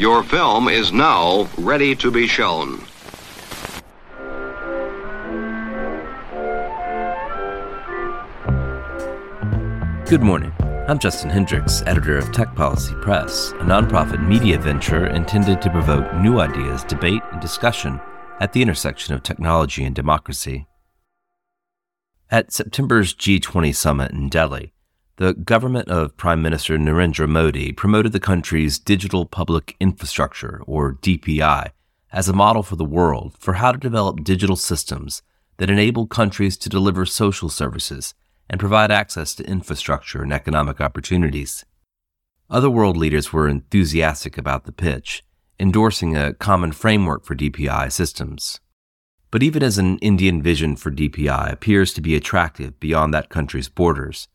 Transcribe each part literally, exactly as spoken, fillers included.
Your film is now ready to be shown. Good morning. I'm Justin Hendrix, editor of Tech Policy Press, a nonprofit media venture intended to provoke new ideas, debate, and discussion at the intersection of technology and democracy. At September's G twenty summit in Delhi, the government of Prime Minister Narendra Modi promoted the country's Digital Public Infrastructure, or D P I, as a model for the world for how to develop digital systems that enable countries to deliver social services and provide access to infrastructure and economic opportunities. Other world leaders were enthusiastic about the pitch, endorsing a common framework for D P I systems. But even as an Indian vision for D P I appears to be attractive beyond that country's borders,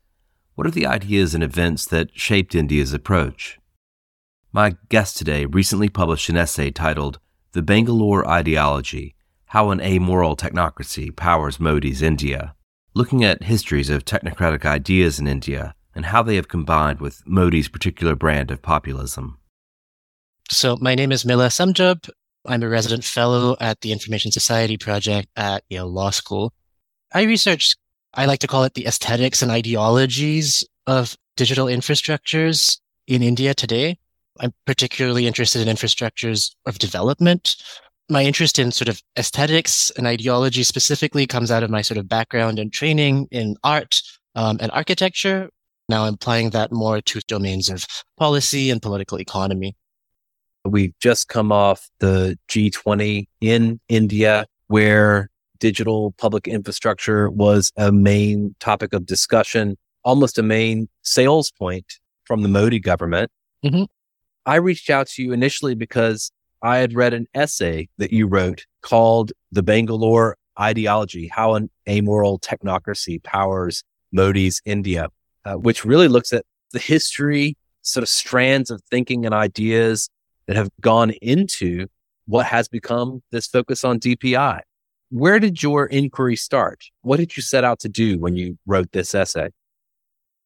what are the ideas and events that shaped India's approach? My guest today recently published an essay titled The Bangalore Ideology: How an Amoral Technocracy Powers Modi's India, looking at histories of technocratic ideas in India and how they have combined with Modi's particular brand of populism. So my name is Mila Samdub. I'm a resident fellow at the Information Society Project at Yale Law School. I research, I like to call it, the aesthetics and ideologies of digital infrastructures in India today. I'm particularly interested in infrastructures of development. My interest in sort of aesthetics and ideology specifically comes out of my sort of background and training in art um, and architecture. Now I'm applying that more to domains of policy and political economy. We've just come off the G twenty in India, where digital public infrastructure was a main topic of discussion, almost a main sales point from the Modi government. Mm-hmm. I reached out to you initially because I had read an essay that you wrote called The Bangalore Ideology: How an Amoral Technocracy Powers Modi's India, uh, which really looks at the history, sort of strands of thinking and ideas that have gone into what has become this focus on D P I. Where did your inquiry start? What did you set out to do when you wrote this essay?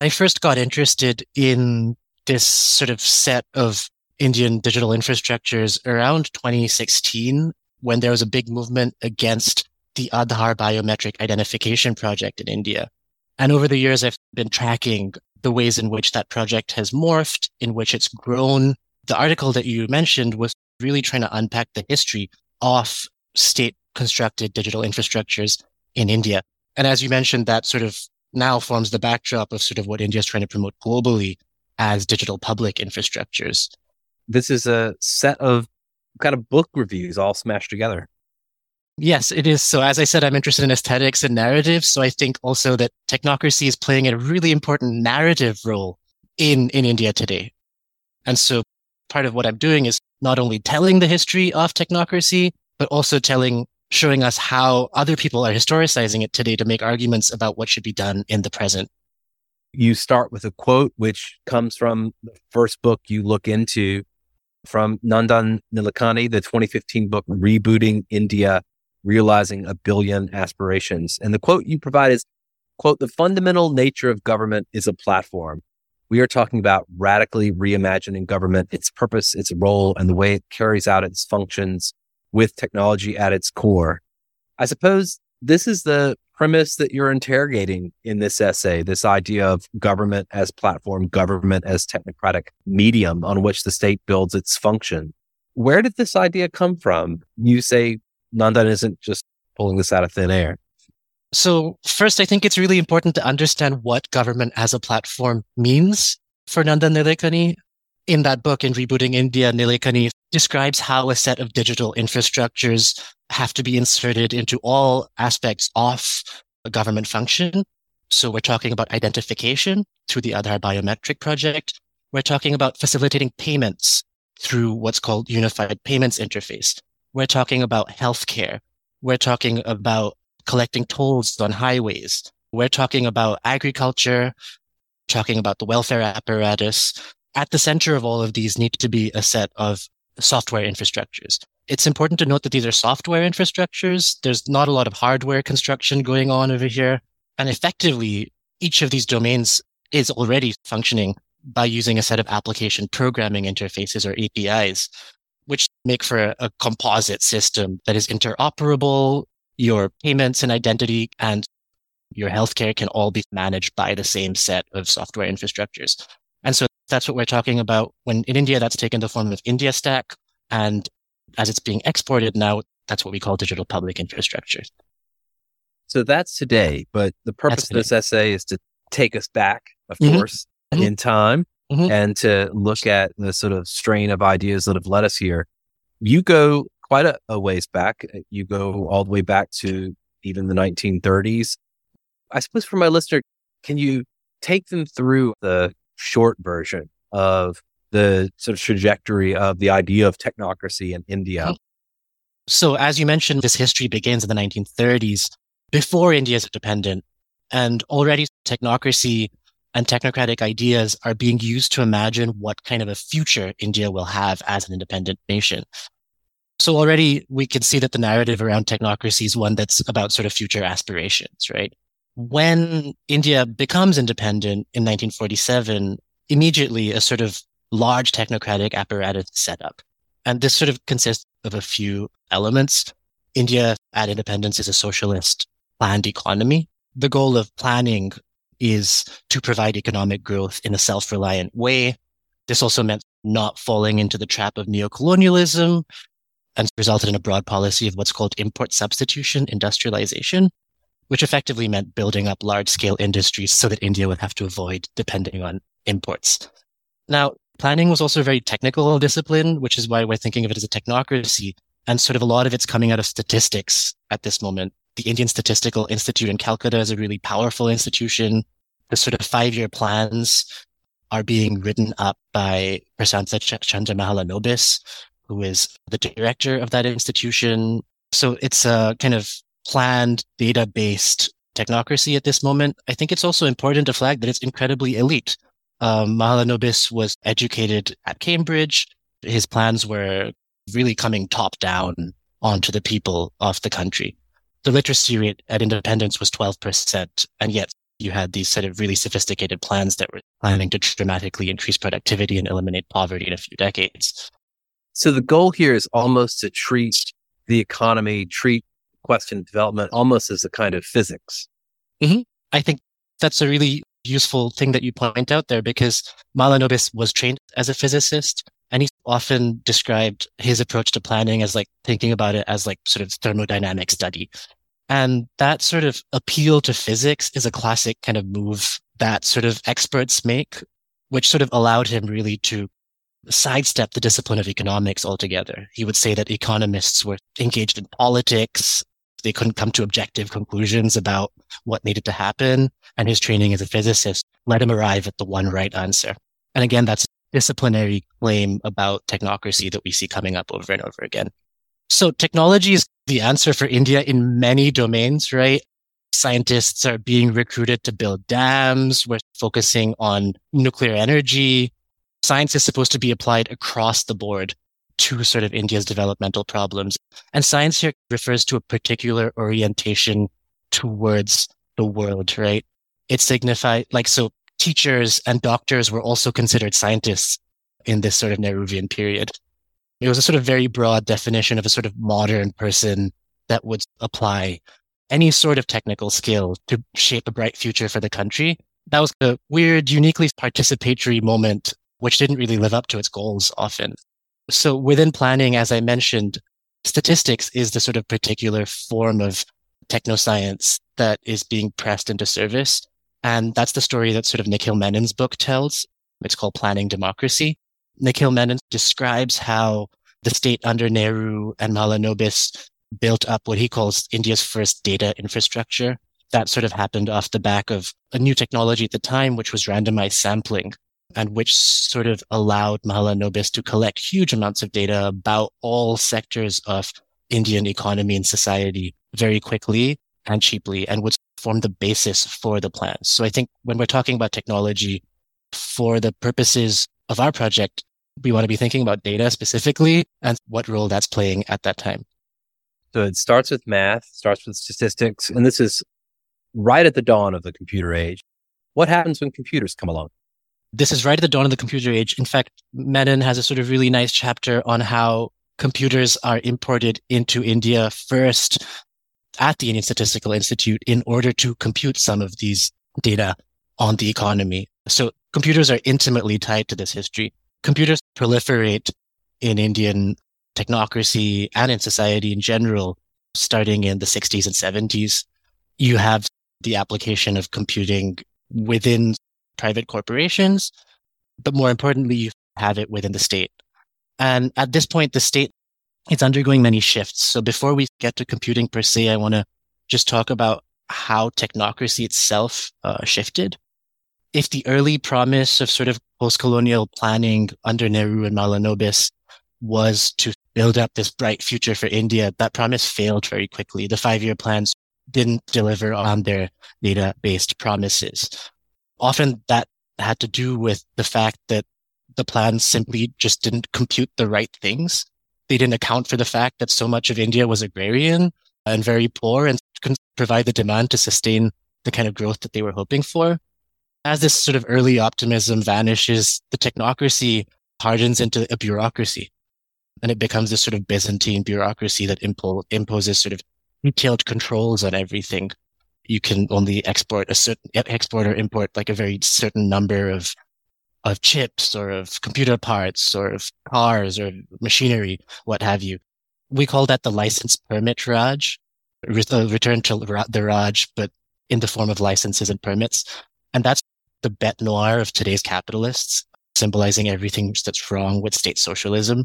I first got interested in this sort of set of Indian digital infrastructures around twenty sixteen, when there was a big movement against the Aadhaar biometric identification project in India. And over the years, I've been tracking the ways in which that project has morphed, in which it's grown. The article that you mentioned was really trying to unpack the history of state-constructed digital infrastructures in India. And as you mentioned, that sort of now forms the backdrop of sort of what India is trying to promote globally as digital public infrastructures. This is a set of kind of book reviews all smashed together. Yes, it is. So as I said, I'm interested in aesthetics and narratives. So I think also that technocracy is playing a really important narrative role in, in India today. And so part of what I'm doing is not only telling the history of technocracy, but also telling, showing us how other people are historicizing it today to make arguments about what should be done in the present. You start with a quote, which comes from the first book you look into, from Nandan Nilekani, the twenty fifteen book, Rebooting India, Realizing a Billion Aspirations. And the quote you provide is, quote, "The fundamental nature of government is a platform. We are talking about radically reimagining government, its purpose, its role, and the way it carries out its functions with technology at its core." I suppose this is the premise that you're interrogating in this essay, this idea of government as platform, government as technocratic medium on which the state builds its function. Where did this idea come from? You say Nandan isn't just pulling this out of thin air. So first, I think it's really important to understand what government as a platform means for Nandan Nilekani. In that book, in Rebooting India, Nilekani describes how a set of digital infrastructures have to be inserted into all aspects of a government function. So we're talking about identification through the Aadhaar biometric project. We're talking about facilitating payments through what's called unified payments interface. We're talking about healthcare. We're talking about collecting tolls on highways. We're talking about agriculture, talking about the welfare apparatus. At the center of all of these need to be a set of software infrastructures. It's important to note that these are software infrastructures. There's not a lot of hardware construction going on over here. And effectively, each of these domains is already functioning by using a set of application programming interfaces or A P Is, which make for a composite system that is interoperable. Your payments and identity and your healthcare can all be managed by the same set of software infrastructures. And so that's what we're talking about. When in India, that's taken the form of India Stack. And as it's being exported now, that's what we call digital public infrastructure. So that's today. But the purpose of this essay is to take us back, of mm-hmm. course, mm-hmm. in time mm-hmm. and to look at the sort of strain of ideas that have led us here. You go quite a, a ways back. You go all the way back to even the nineteen thirties. I suppose for my listener, can you take them through the short version of the sort of trajectory of the idea of technocracy in India? So as you mentioned, this history begins in the nineteen thirties, before India is independent. And already technocracy and technocratic ideas are being used to imagine what kind of a future India will have as an independent nation. So already we can see that the narrative around technocracy is one that's about sort of future aspirations, right? When India becomes independent in nineteen forty-seven, immediately a sort of large technocratic apparatus is set up. And this sort of consists of a few elements. India at independence is a socialist planned economy. The goal of planning is to provide economic growth in a self-reliant way. This also meant not falling into the trap of neocolonialism and resulted in a broad policy of what's called import substitution industrialization, which effectively meant building up large-scale industries so that India would have to avoid depending on imports. Now, planning was also a very technical discipline, which is why we're thinking of it as a technocracy. And sort of a lot of it's coming out of statistics at this moment. The Indian Statistical Institute in Calcutta is a really powerful institution. The sort of five-year plans are being written up by Prasanta Chandra Mahalanobis, who is the director of that institution. So it's a kind of planned, data-based technocracy at this moment. I think it's also important to flag that it's incredibly elite. Um, Mahalanobis was educated at Cambridge. His plans were really coming top-down onto the people of the country. The literacy rate at independence was twelve percent, and yet you had these sort of really sophisticated plans that were planning to dramatically increase productivity and eliminate poverty in a few decades. So the goal here is almost to treat the economy, treat question development almost as a kind of physics. Mm-hmm. I think that's a really useful thing that you point out there, because Mahalanobis was trained as a physicist, and he often described his approach to planning as like thinking about it as like sort of thermodynamic study. And that sort of appeal to physics is a classic kind of move that sort of experts make, which sort of allowed him really to sidestep the discipline of economics altogether. He would say that economists were engaged in politics. They couldn't come to objective conclusions about what needed to happen. And his training as a physicist let him arrive at the one right answer. And again, that's a disciplinary claim about technocracy that we see coming up over and over again. So technology is the answer for India in many domains, right? Scientists are being recruited to build dams. We're focusing on nuclear energy. Science is supposed to be applied across the board to sort of India's developmental problems. And science here refers to a particular orientation towards the world, right? It signifies, like, so teachers and doctors were also considered scientists in this sort of Nehruvian period. It was a sort of very broad definition of a sort of modern person that would apply any sort of technical skill to shape a bright future for the country. That was a weird, uniquely participatory moment, which didn't really live up to its goals often. So within planning, as I mentioned, statistics is the sort of particular form of technoscience that is being pressed into service. And that's the story that sort of Nikhil Menon's book tells. It's called Planning Democracy. Nikhil Menon describes how the state under Nehru and Mahalanobis built up what he calls India's first data infrastructure. That sort of happened off the back of a new technology at the time, which was randomized sampling, and which sort of allowed Mahalanobis to collect huge amounts of data about all sectors of Indian economy and society very quickly and cheaply, and would form the basis for the plans. So I think when we're talking about technology, for the purposes of our project, we want to be thinking about data specifically and what role that's playing at that time. So it starts with math, starts with statistics, and this is right at the dawn of the computer age. What happens when computers come along? This is right at the dawn of the computer age. In fact, Menon has a sort of really nice chapter on how computers are imported into India first at the Indian Statistical Institute in order to compute some of these data on the economy. So computers are intimately tied to this history. Computers proliferate in Indian technocracy and in society in general, starting in the sixties and seventies. You have the application of computing within private corporations, but more importantly, you have it within the state. And at this point, the state is undergoing many shifts. So before we get to computing per se, I want to just talk about how technocracy itself uh, shifted. If the early promise of sort of post-colonial planning under Nehru and Mahalanobis was to build up this bright future for India, that promise failed very quickly. The five-year plans didn't deliver on their data-based promises. Often that had to do with the fact that the plans simply just didn't compute the right things. They didn't account for the fact that so much of India was agrarian and very poor and couldn't provide the demand to sustain the kind of growth that they were hoping for. As this sort of early optimism vanishes, the technocracy hardens into a bureaucracy, and it becomes this sort of Byzantine bureaucracy that impo- imposes sort of detailed controls on everything. You can only export a certain export or import like a very certain number of of chips or of computer parts or of cars or machinery, what have you. We call that the license permit Raj, return to the Raj, but in the form of licenses and permits. And that's the bête noire of today's capitalists, symbolizing everything that's wrong with state socialism.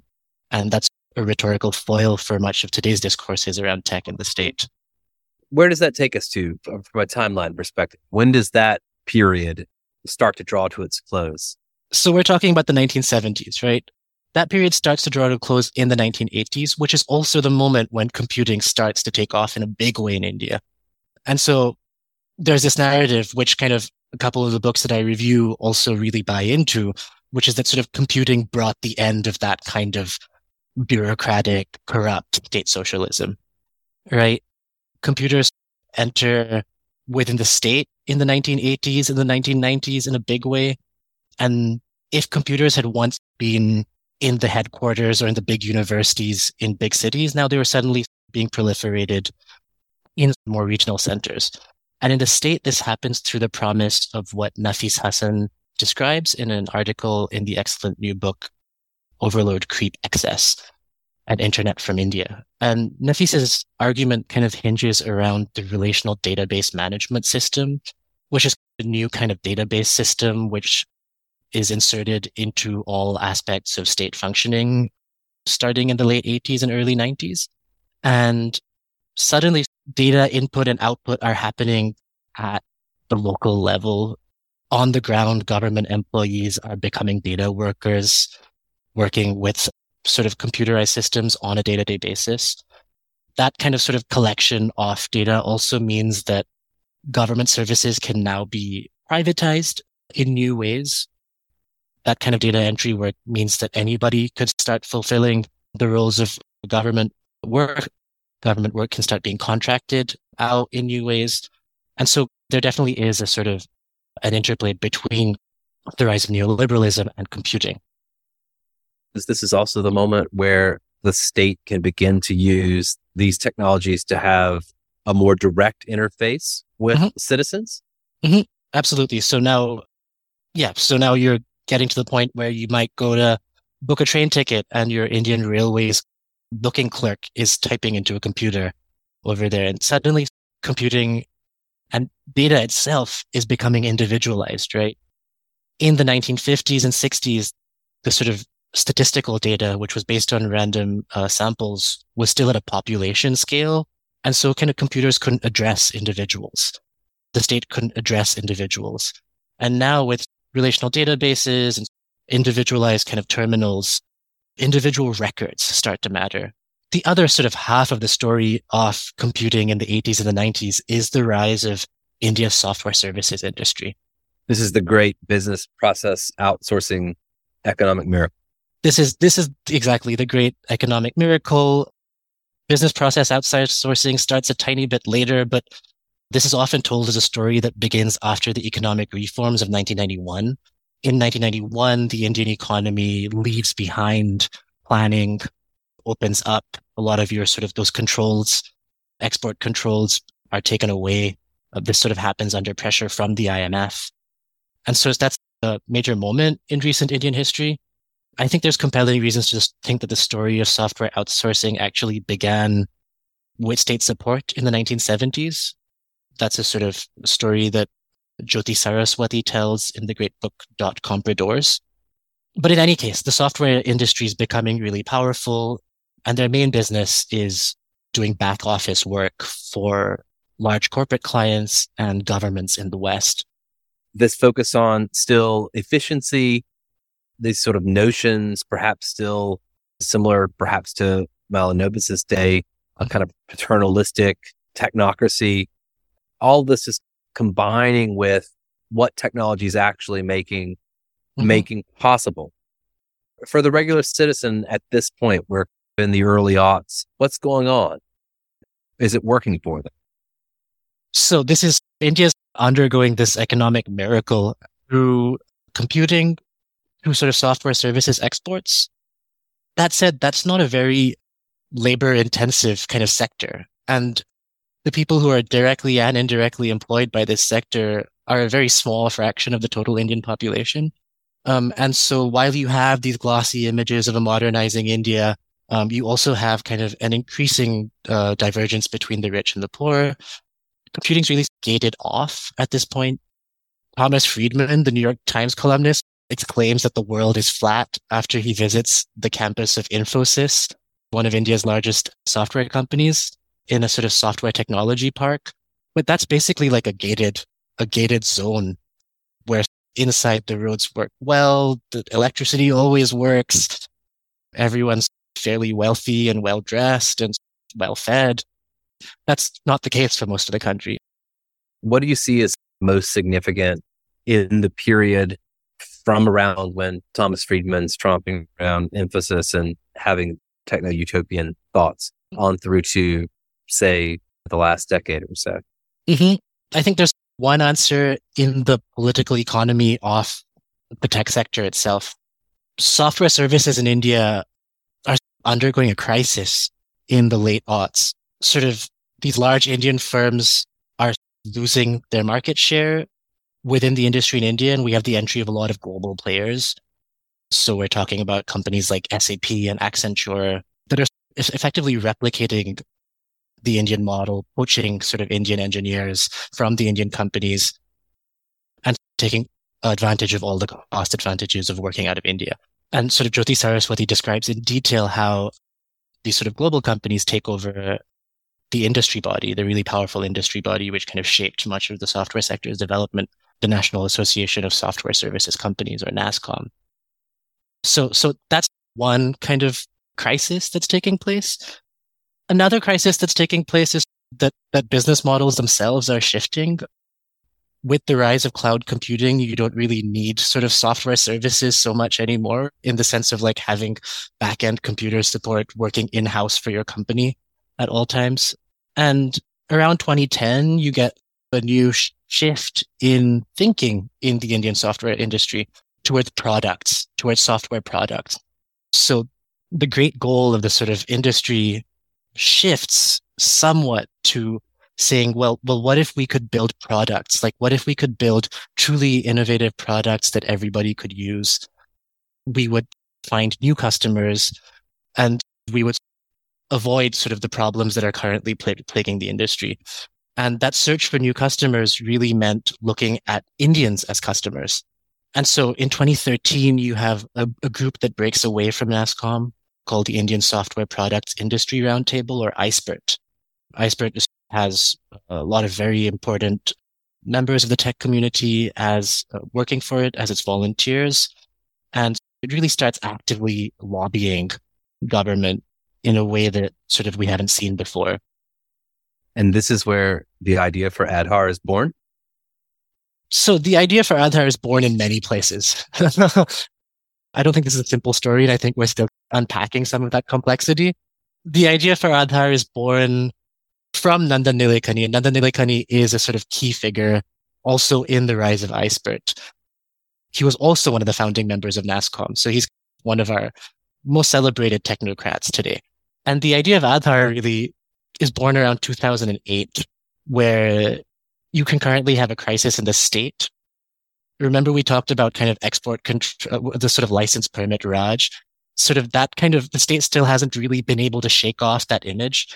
And that's a rhetorical foil for much of today's discourses around tech and the state. Where does that take us to from a timeline perspective? When does that period start to draw to its close? So we're talking about the nineteen seventies, right? That period starts to draw to a close in the nineteen eighties, which is also the moment when computing starts to take off in a big way in India. And so there's this narrative, which kind of a couple of the books that I review also really buy into, which is that sort of computing brought the end of that kind of bureaucratic, corrupt state socialism, right? Computers enter within the state in the nineteen eighties, in the nineteen nineties in a big way. And if computers had once been in the headquarters or in the big universities in big cities, now they were suddenly being proliferated in more regional centers. And in the state, this happens through the promise of what Nafis Hassan describes in an article in the excellent new book, Overload Creep Excess, an internet from India. And Nafis's argument kind of hinges around the relational database management system, which is a new kind of database system which is inserted into all aspects of state functioning starting in the late eighties and early nineties. And suddenly data input and output are happening at the local level. On the ground, government employees are becoming data workers, working with sort of computerized systems on a day-to-day basis. That kind of sort of collection of data also means that government services can now be privatized in new ways. That kind of data entry work means that anybody could start fulfilling the roles of government work. Government work can start being contracted out in new ways. And so there definitely is a sort of an interplay between the rise of neoliberalism and computing. This is also the moment where the state can begin to use these technologies to have a more direct interface with mm-hmm. citizens? Mm-hmm. Absolutely. So now, yeah, so now you're getting to the point where you might go to book a train ticket and your Indian Railways booking clerk is typing into a computer over there. And suddenly computing and data itself is becoming individualized, right? In the nineteen fifties and sixties, the sort of statistical data, which was based on random uh, samples, was still at a population scale. And so kind of computers couldn't address individuals. The state couldn't address individuals. And now with relational databases and individualized kind of terminals, individual records start to matter. The other sort of half of the story of computing in the eighties and the nineties is the rise of India's software services industry. This is the great business process outsourcing economic miracle. This is this is exactly the great economic miracle. Business process outsourcing starts a tiny bit later, but this is often told as a story that begins after the economic reforms of nineteen ninety-one. in nineteen ninety-one, the Indian economy leaves behind planning, opens up. A lot of your sort of those controls, export controls are taken away. This sort of happens under pressure from the I M F. And so that's a major moment in recent Indian history. I think there's compelling reasons to just think that the story of software outsourcing actually began with state support in the nineteen seventies. That's a sort of story that Jyoti Saraswati tells in the great book, Dot Compradors. But in any case, the software industry is becoming really powerful, and their main business is doing back office work for large corporate clients and governments in the West. This focus on still efficiency, these sort of notions, perhaps still similar, perhaps to Mahalanobis's day, a kind of paternalistic technocracy. All this is combining with what technology is actually making, mm-hmm. making possible. For the regular citizen at this point, we're in the early aughts, what's going on? Is it working for them? So this is India's undergoing this economic miracle through computing, through sort of software services exports. That said, that's not a very labor-intensive kind of sector. And the people who are directly and indirectly employed by this sector are a very small fraction of the total Indian population. Um, and so while you have these glossy images of a modernizing India, um, you also have kind of an increasing uh, divergence between the rich and the poor. Computing's really gated off at this point. Thomas Friedman, the New York Times columnist, exclaims that the world is flat after he visits the campus of Infosys, one of India's largest software companies, in a sort of software technology park. But that's basically like a gated, a gated zone where inside the roads work well, the electricity always works, everyone's fairly wealthy and well-dressed and well-fed. That's not the case for most of the country. What do you see as most significant in the period from around when Thomas Friedman's tromping around Infosys and having techno-utopian thoughts on through to, say, the last decade or so? Mm-hmm. I think there's one answer in the political economy of the tech sector itself. Software services in India are undergoing a crisis in the late aughts. Sort of these large Indian firms are losing their market share within the industry in India, and we have the entry of a lot of global players. So we're talking about companies like S A P and Accenture that are effectively replicating the Indian model, poaching sort of Indian engineers from the Indian companies and taking advantage of all the cost advantages of working out of India. And sort of Jyoti Saraswati describes in detail how these sort of global companies take over the industry body, the really powerful industry body, which kind of shaped much of the software sector's development, the National Association of Software Services Companies, or NASSCOM. So, so that's one kind of crisis that's taking place. Another crisis that's taking place is that, that business models themselves are shifting. With the rise of cloud computing, you don't really need sort of software services so much anymore in the sense of like having back-end computer support working in-house for your company at all times. And around twenty ten, you get a new sh- shift in thinking in the Indian software industry towards products, towards software products. So the great goal of the sort of industry shifts somewhat to saying, well, well, what if we could build products? Like, what if we could build truly innovative products that everybody could use? We would find new customers and we would avoid sort of the problems that are currently pl- plaguing the industry. And that search for new customers really meant looking at Indians as customers. And so in twenty thirteen, you have a, a group that breaks away from NASSCOM called the Indian Software Products Industry Roundtable, or iSPIRIT. iSPIRIT has a lot of very important members of the tech community as uh, working for it, as its volunteers. And it really starts actively lobbying government in a way that sort of we haven't seen before. And this is where the idea for Aadhaar is born? So the idea for Aadhaar is born in many places. I don't think this is a simple story, and I think we're still unpacking some of that complexity. The idea for Aadhaar is born from Nandan Nilekani. Nandan Nilekani is a sort of key figure also in the rise of iSPIRIT. He was also one of the founding members of NASSCOM. So he's one of our most celebrated technocrats today. And the idea of Aadhaar really is born around two thousand eight, where you can currently have a crisis in the state. Remember, we talked about kind of export control, the sort of license permit Raj, sort of that kind of, the state still hasn't really been able to shake off that image.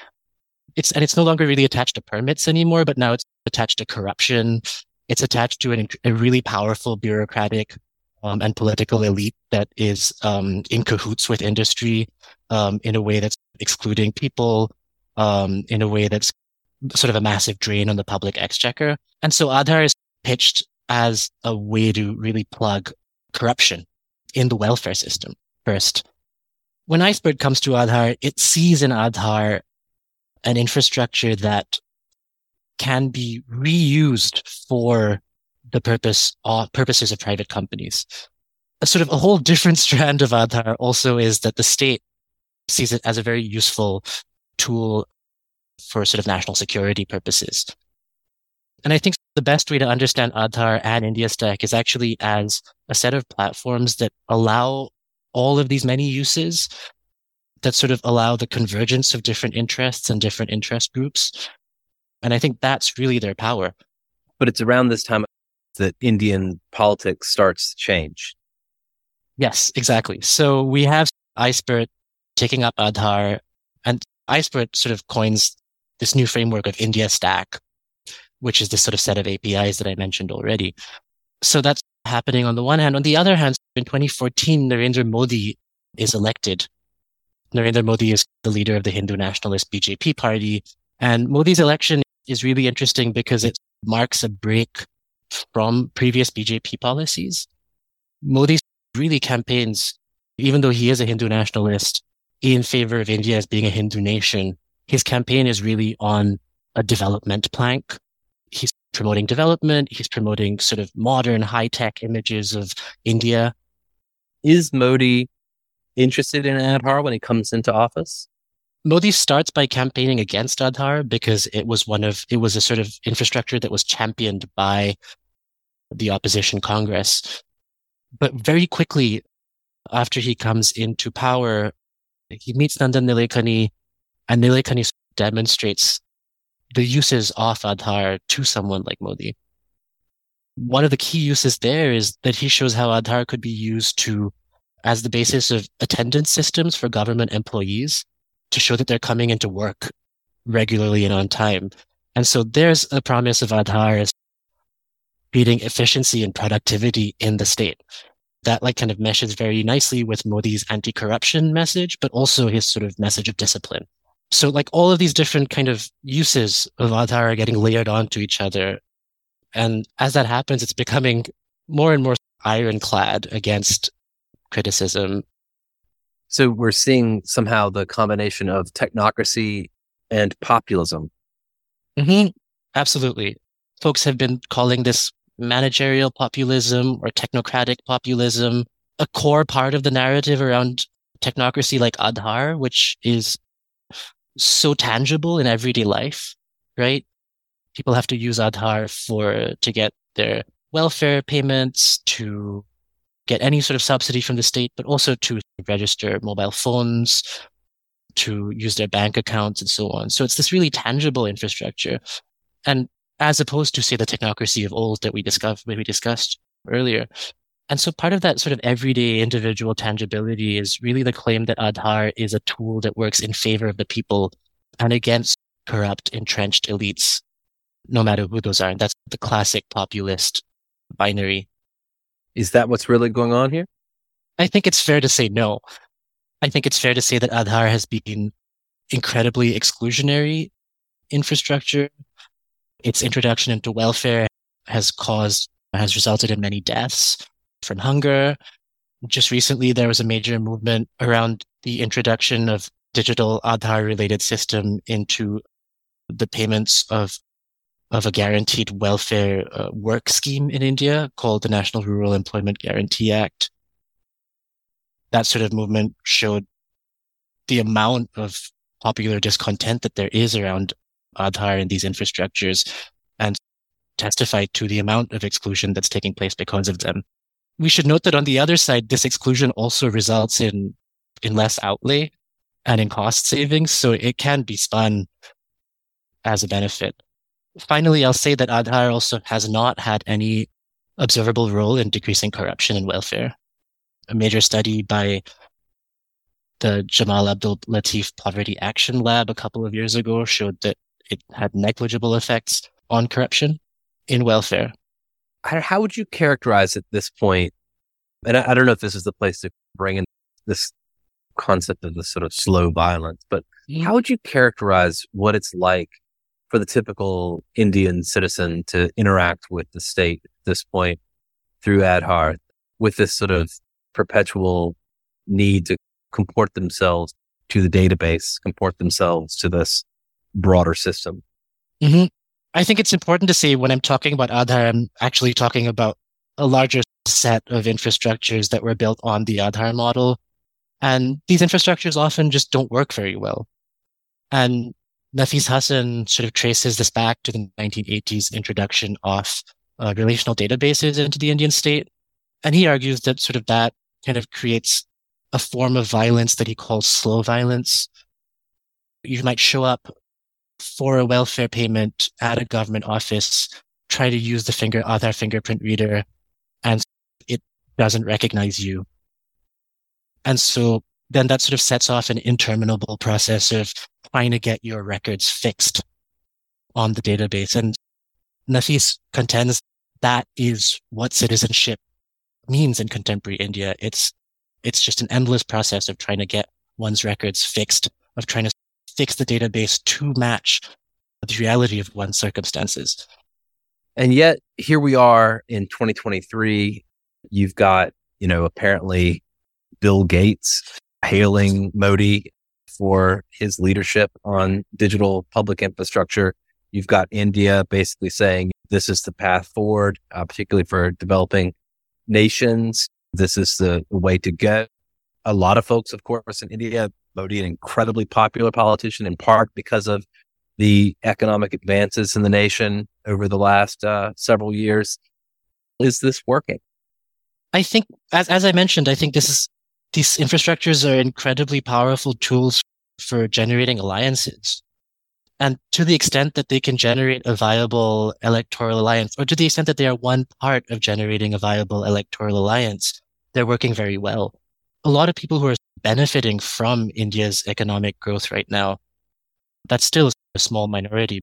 It's, and it's no longer really attached to permits anymore, but now it's attached to corruption. It's attached to an, a really powerful bureaucratic um, and political elite that is um, in cahoots with industry um, in a way that's excluding people, um, in a way that's sort of a massive drain on the public exchequer. And so Aadhaar is pitched as a way to really plug corruption in the welfare system first. When iSPIRIT comes to Aadhaar, it sees in Aadhaar an infrastructure that can be reused for the purpose uh, purposes of private companies. A sort of a whole different strand of Aadhaar also is that the state sees it as a very useful tool for sort of national security purposes. And I think the best way to understand Aadhaar and India Stack is actually as a set of platforms that allow all of these many uses, that sort of allow the convergence of different interests and different interest groups. And I think that's really their power. But it's around this time that Indian politics starts to change. Yes, exactly. So we have iSPIRIT taking up Aadhaar, and iSPIRIT sort of coins this new framework of India Stack, which is this sort of set of A P Is that I mentioned already. So that's happening on the one hand. On the other hand, in twenty fourteen, Narendra Modi is elected. Narendra Modi is the leader of the Hindu nationalist B J P party. And Modi's election is really interesting because it marks a break from previous B J P policies. Modi really campaigns, even though he is a Hindu nationalist, in favor of India as being a Hindu nation. His campaign is really on a development plank. He's promoting development. He's promoting sort of modern high-tech images of India. Is Modi interested in Aadhaar when he comes into office? Modi starts by campaigning against Aadhaar because it was one of, it was a sort of infrastructure that was championed by the opposition Congress. But very quickly after he comes into power, he meets Nandan Nilekani, and Nilekani demonstrates the uses of Aadhaar to someone like Modi. One of the key uses there is that he shows how Aadhaar could be used to, as the basis of attendance systems for government employees, to show that they're coming into work regularly and on time. And so there's a promise of Aadhaar as beating efficiency and productivity in the state. That like kind of meshes very nicely with Modi's anti-corruption message, but also his sort of message of discipline. So like all of these different kind of uses of Aadhaar are getting layered onto each other. And as that happens, it's becoming more and more ironclad against criticism. So we're seeing somehow the combination of technocracy and populism. Mm-hmm. Absolutely. Folks have been calling this managerial populism or technocratic populism a core part of the narrative around technocracy like Aadhaar, which is so tangible in everyday life, right? People have to use Aadhaar for, to get their welfare payments, to get any sort of subsidy from the state, but also to register mobile phones, to use their bank accounts and so on. So it's this really tangible infrastructure. And as opposed to, say, the technocracy of old that we discussed, we discussed earlier. And so part of that sort of everyday individual tangibility is really the claim that Aadhaar is a tool that works in favor of the people and against corrupt, entrenched elites, no matter who those are. And that's the classic populist binary. Is that what's really going on here? I think it's fair to say no. I think it's fair to say that Aadhaar has been incredibly exclusionary infrastructure. Its introduction into welfare has caused, has resulted in many deaths from hunger. Just recently, there was a major movement around the introduction of digital Aadhaar-related system into the payments of of a guaranteed welfare uh, work scheme in India called the National Rural Employment Guarantee Act. That sort of movement showed the amount of popular discontent that there is around Aadhaar and these infrastructures, and testify to the amount of exclusion that's taking place because of them. we should note that on the other side, this exclusion also results in, in less outlay and in cost savings. So it can be spun as a benefit. Finally, I'll say that Aadhaar also has not had any observable role in decreasing corruption and welfare. A major study by the Jamal Abdul Latif Poverty Action Lab a couple of years ago showed that it had negligible effects on corruption in welfare. How would you characterize at this point, and I, I don't know if this is the place to bring in this concept of the sort of slow violence, but how would you characterize what it's like for the typical Indian citizen to interact with the state at this point through Aadhaar, with this sort of perpetual need to comport themselves to the database, comport themselves to this broader system? Mm-hmm. I think it's important to say when I'm talking about Aadhaar, I'm actually talking about a larger set of infrastructures that were built on the Aadhaar model. And these infrastructures often just don't work very well. And Nafis Hassan sort of traces this back to the nineteen eighties introduction of uh, relational databases into the Indian state. And he argues that sort of that kind of creates a form of violence that he calls slow violence. You might show up for a welfare payment at a government office, try to use the finger, Aadhaar fingerprint reader, and it doesn't recognize you. And so then that sort of sets off an interminable process of trying to get your records fixed on the database. And Nafis contends that is what citizenship means in contemporary India. It's it's just an endless process of trying to get one's records fixed, of trying to fix the database to match the reality of one's circumstances. And yet here we are in twenty twenty-three. You've got, you know, apparently Bill Gates hailing Modi for his leadership on digital public infrastructure. You've got India basically saying this is the path forward, uh, particularly for developing nations. This is the way to go. A lot of folks, of course, in India, Modi, an incredibly popular politician, in part because of the economic advances in the nation over the last uh, several years. Is this working? I think, as as I mentioned, I think this is these infrastructures are incredibly powerful tools for generating alliances. And to the extent that they can generate a viable electoral alliance, or to the extent that they are one part of generating a viable electoral alliance, they're working very well. A lot of people who are benefiting from India's economic growth right now, that's still a small minority.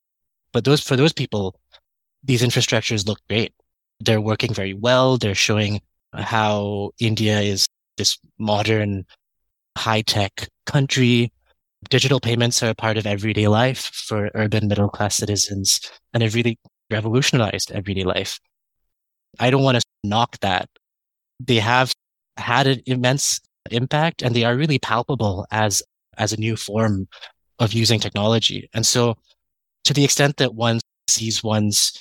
But those for those people, these infrastructures look great. They're working very well. They're showing how India is this modern, high-tech country. Digital payments are a part of everyday life for urban middle-class citizens, and have really revolutionized everyday life. I don't want to knock that. They have had an immense impact, and they are really palpable as, as a new form of using technology. And so to the extent that one sees one's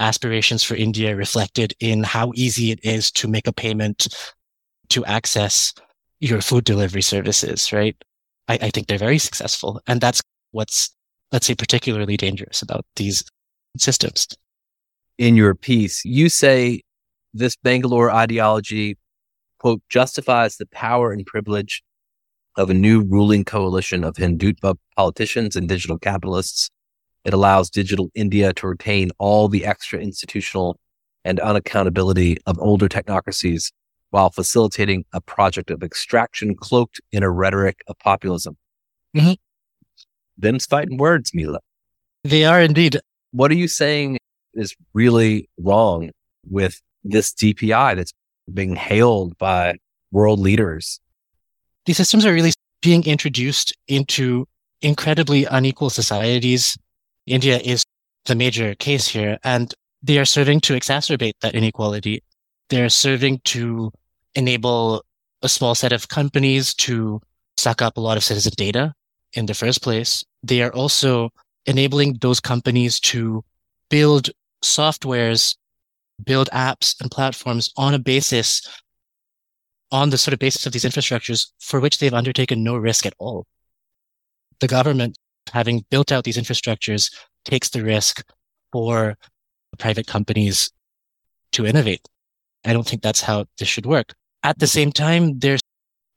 aspirations for India reflected in how easy it is to make a payment to access your food delivery services, right? I, I think they're very successful. And that's what's, let's say, particularly dangerous about these systems. In your piece, you say this Bangalore ideology, quote, justifies the power and privilege of a new ruling coalition of Hindutva politicians and digital capitalists. It allows digital India to retain all the extra institutional and unaccountability of older technocracies, while facilitating a project of extraction cloaked in a rhetoric of populism. Mm-hmm. Them's fighting words, Mila. They are indeed. What are you saying is really wrong with this D P I that's being hailed by world leaders? These systems are really being introduced into incredibly unequal societies. India is the major case here, and they are serving to exacerbate that inequality. They're serving to enable a small set of companies to suck up a lot of citizen data in the first place. They are also enabling those companies to build softwares, build apps and platforms on a basis, on the sort of basis of these infrastructures for which they've undertaken no risk at all. The government, having built out these infrastructures, takes the risk for private companies to innovate. I don't think that's how this should work. At the same time, they're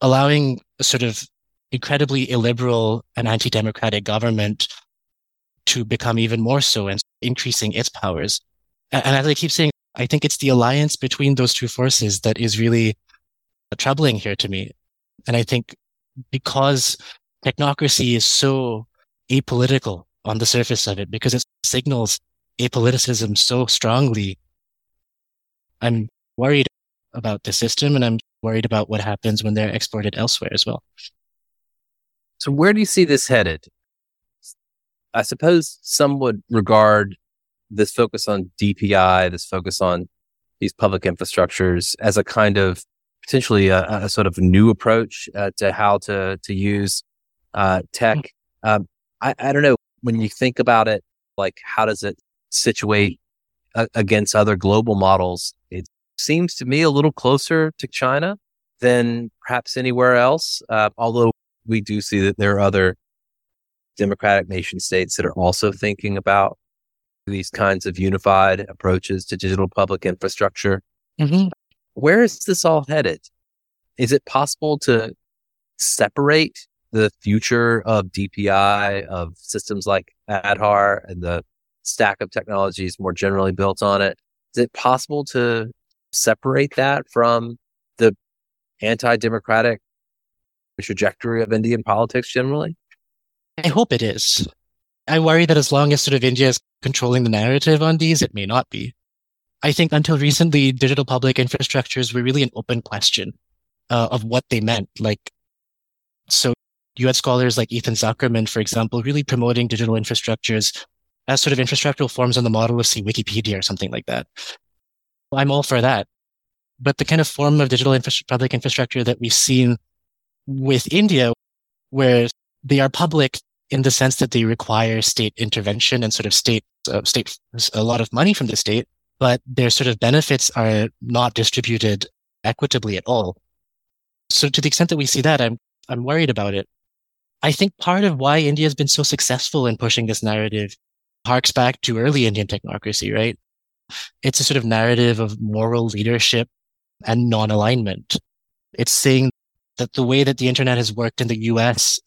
allowing a sort of incredibly illiberal and anti-democratic government to become even more so and increasing its powers. And as I keep saying, I think it's the alliance between those two forces that is really troubling here to me. And I think because technocracy is so apolitical on the surface of it, because it signals apoliticism so strongly, I'm worried about the system, and I'm worried about what happens when they're exported elsewhere as well. So where do you see this headed? I suppose some would regard this focus on D P I, this focus on these public infrastructures as a kind of potentially a, a sort of new approach uh, to how to to use uh, tech. Um, I, I don't know, when you think about it, like how does it situate a, against other global models? It seems to me a little closer to China than perhaps anywhere else, uh, although we do see that there are other democratic nation states that are also thinking about these kinds of unified approaches to digital public infrastructure. Mm-hmm. Where is this all headed? Is it possible to separate the future of D P I, of systems like Aadhaar and the stack of technologies more generally built on it? Is it possible to separate that from the anti-democratic trajectory of Indian politics generally? I hope it is. I worry that as long as sort of India is controlling the narrative on these, it may not be. I think until recently, digital public infrastructures were really an open question uh, of what they meant. Like, so you had scholars like Ethan Zuckerman, for example, really promoting digital infrastructures as sort of infrastructural forms on the model of, say, Wikipedia or something like that. I'm all for that. But the kind of form of digital infra- public infrastructure that we've seen with India, where they are public in the sense that they require state intervention and sort of state, uh, state, a lot of money from the state, but their sort of benefits are not distributed equitably at all. So to the extent that we see that, I'm, I'm worried about it. I think part of why India has been so successful in pushing this narrative harks back to early Indian technocracy, right? It's a sort of narrative of moral leadership and non-alignment. It's saying that the way that the internet has worked in the U S,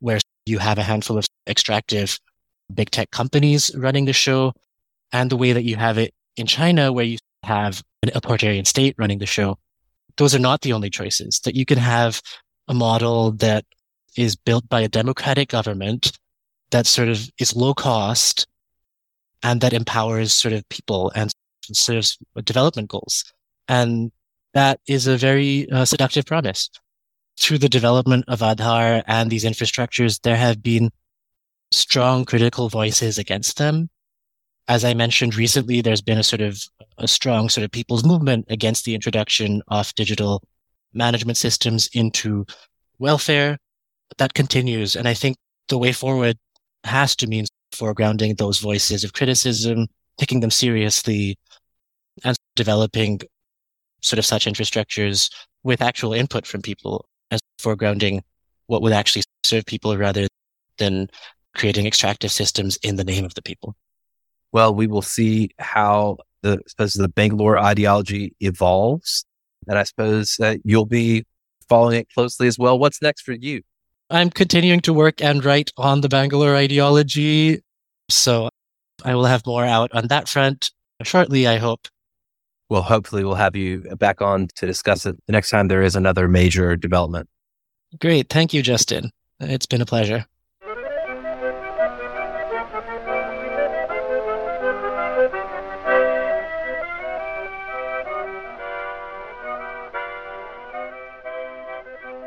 where you have a handful of extractive big tech companies running the show, and the way that you have it in China, where you have an authoritarian state running the show, those are not the only choices. That you can have a model that is built by a democratic government that sort of is low cost and that empowers sort of people and serves development goals. And that is a very uh, seductive promise. Through the development of Aadhaar and these infrastructures, there have been strong critical voices against them. As I mentioned recently, there's been a sort of a strong sort of people's movement against the introduction of digital management systems into welfare. That continues. And I think the way forward has to mean foregrounding those voices of criticism, taking them seriously, and developing sort of such infrastructures with actual input from people, as foregrounding what would actually serve people rather than creating extractive systems in the name of the people. Well, we will see how the, I suppose, the Bangalore ideology evolves. And I suppose that you'll be following it closely as well. What's next for you? I'm continuing to work and write on the Bangalore ideology. So I will have more out on that front shortly, I hope. Well, hopefully we'll have you back on to discuss it the next time there is another major development. Great. Thank you, Justin. It's been a pleasure.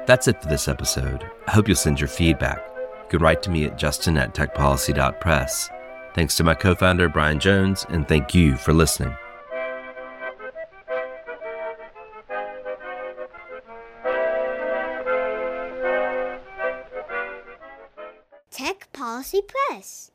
That's it for this episode. I hope you'll send your feedback. You can write to me at justin at techpolicy.press. Thanks to my co-founder, Brian Jones, and thank you for listening. Tech Policy Press.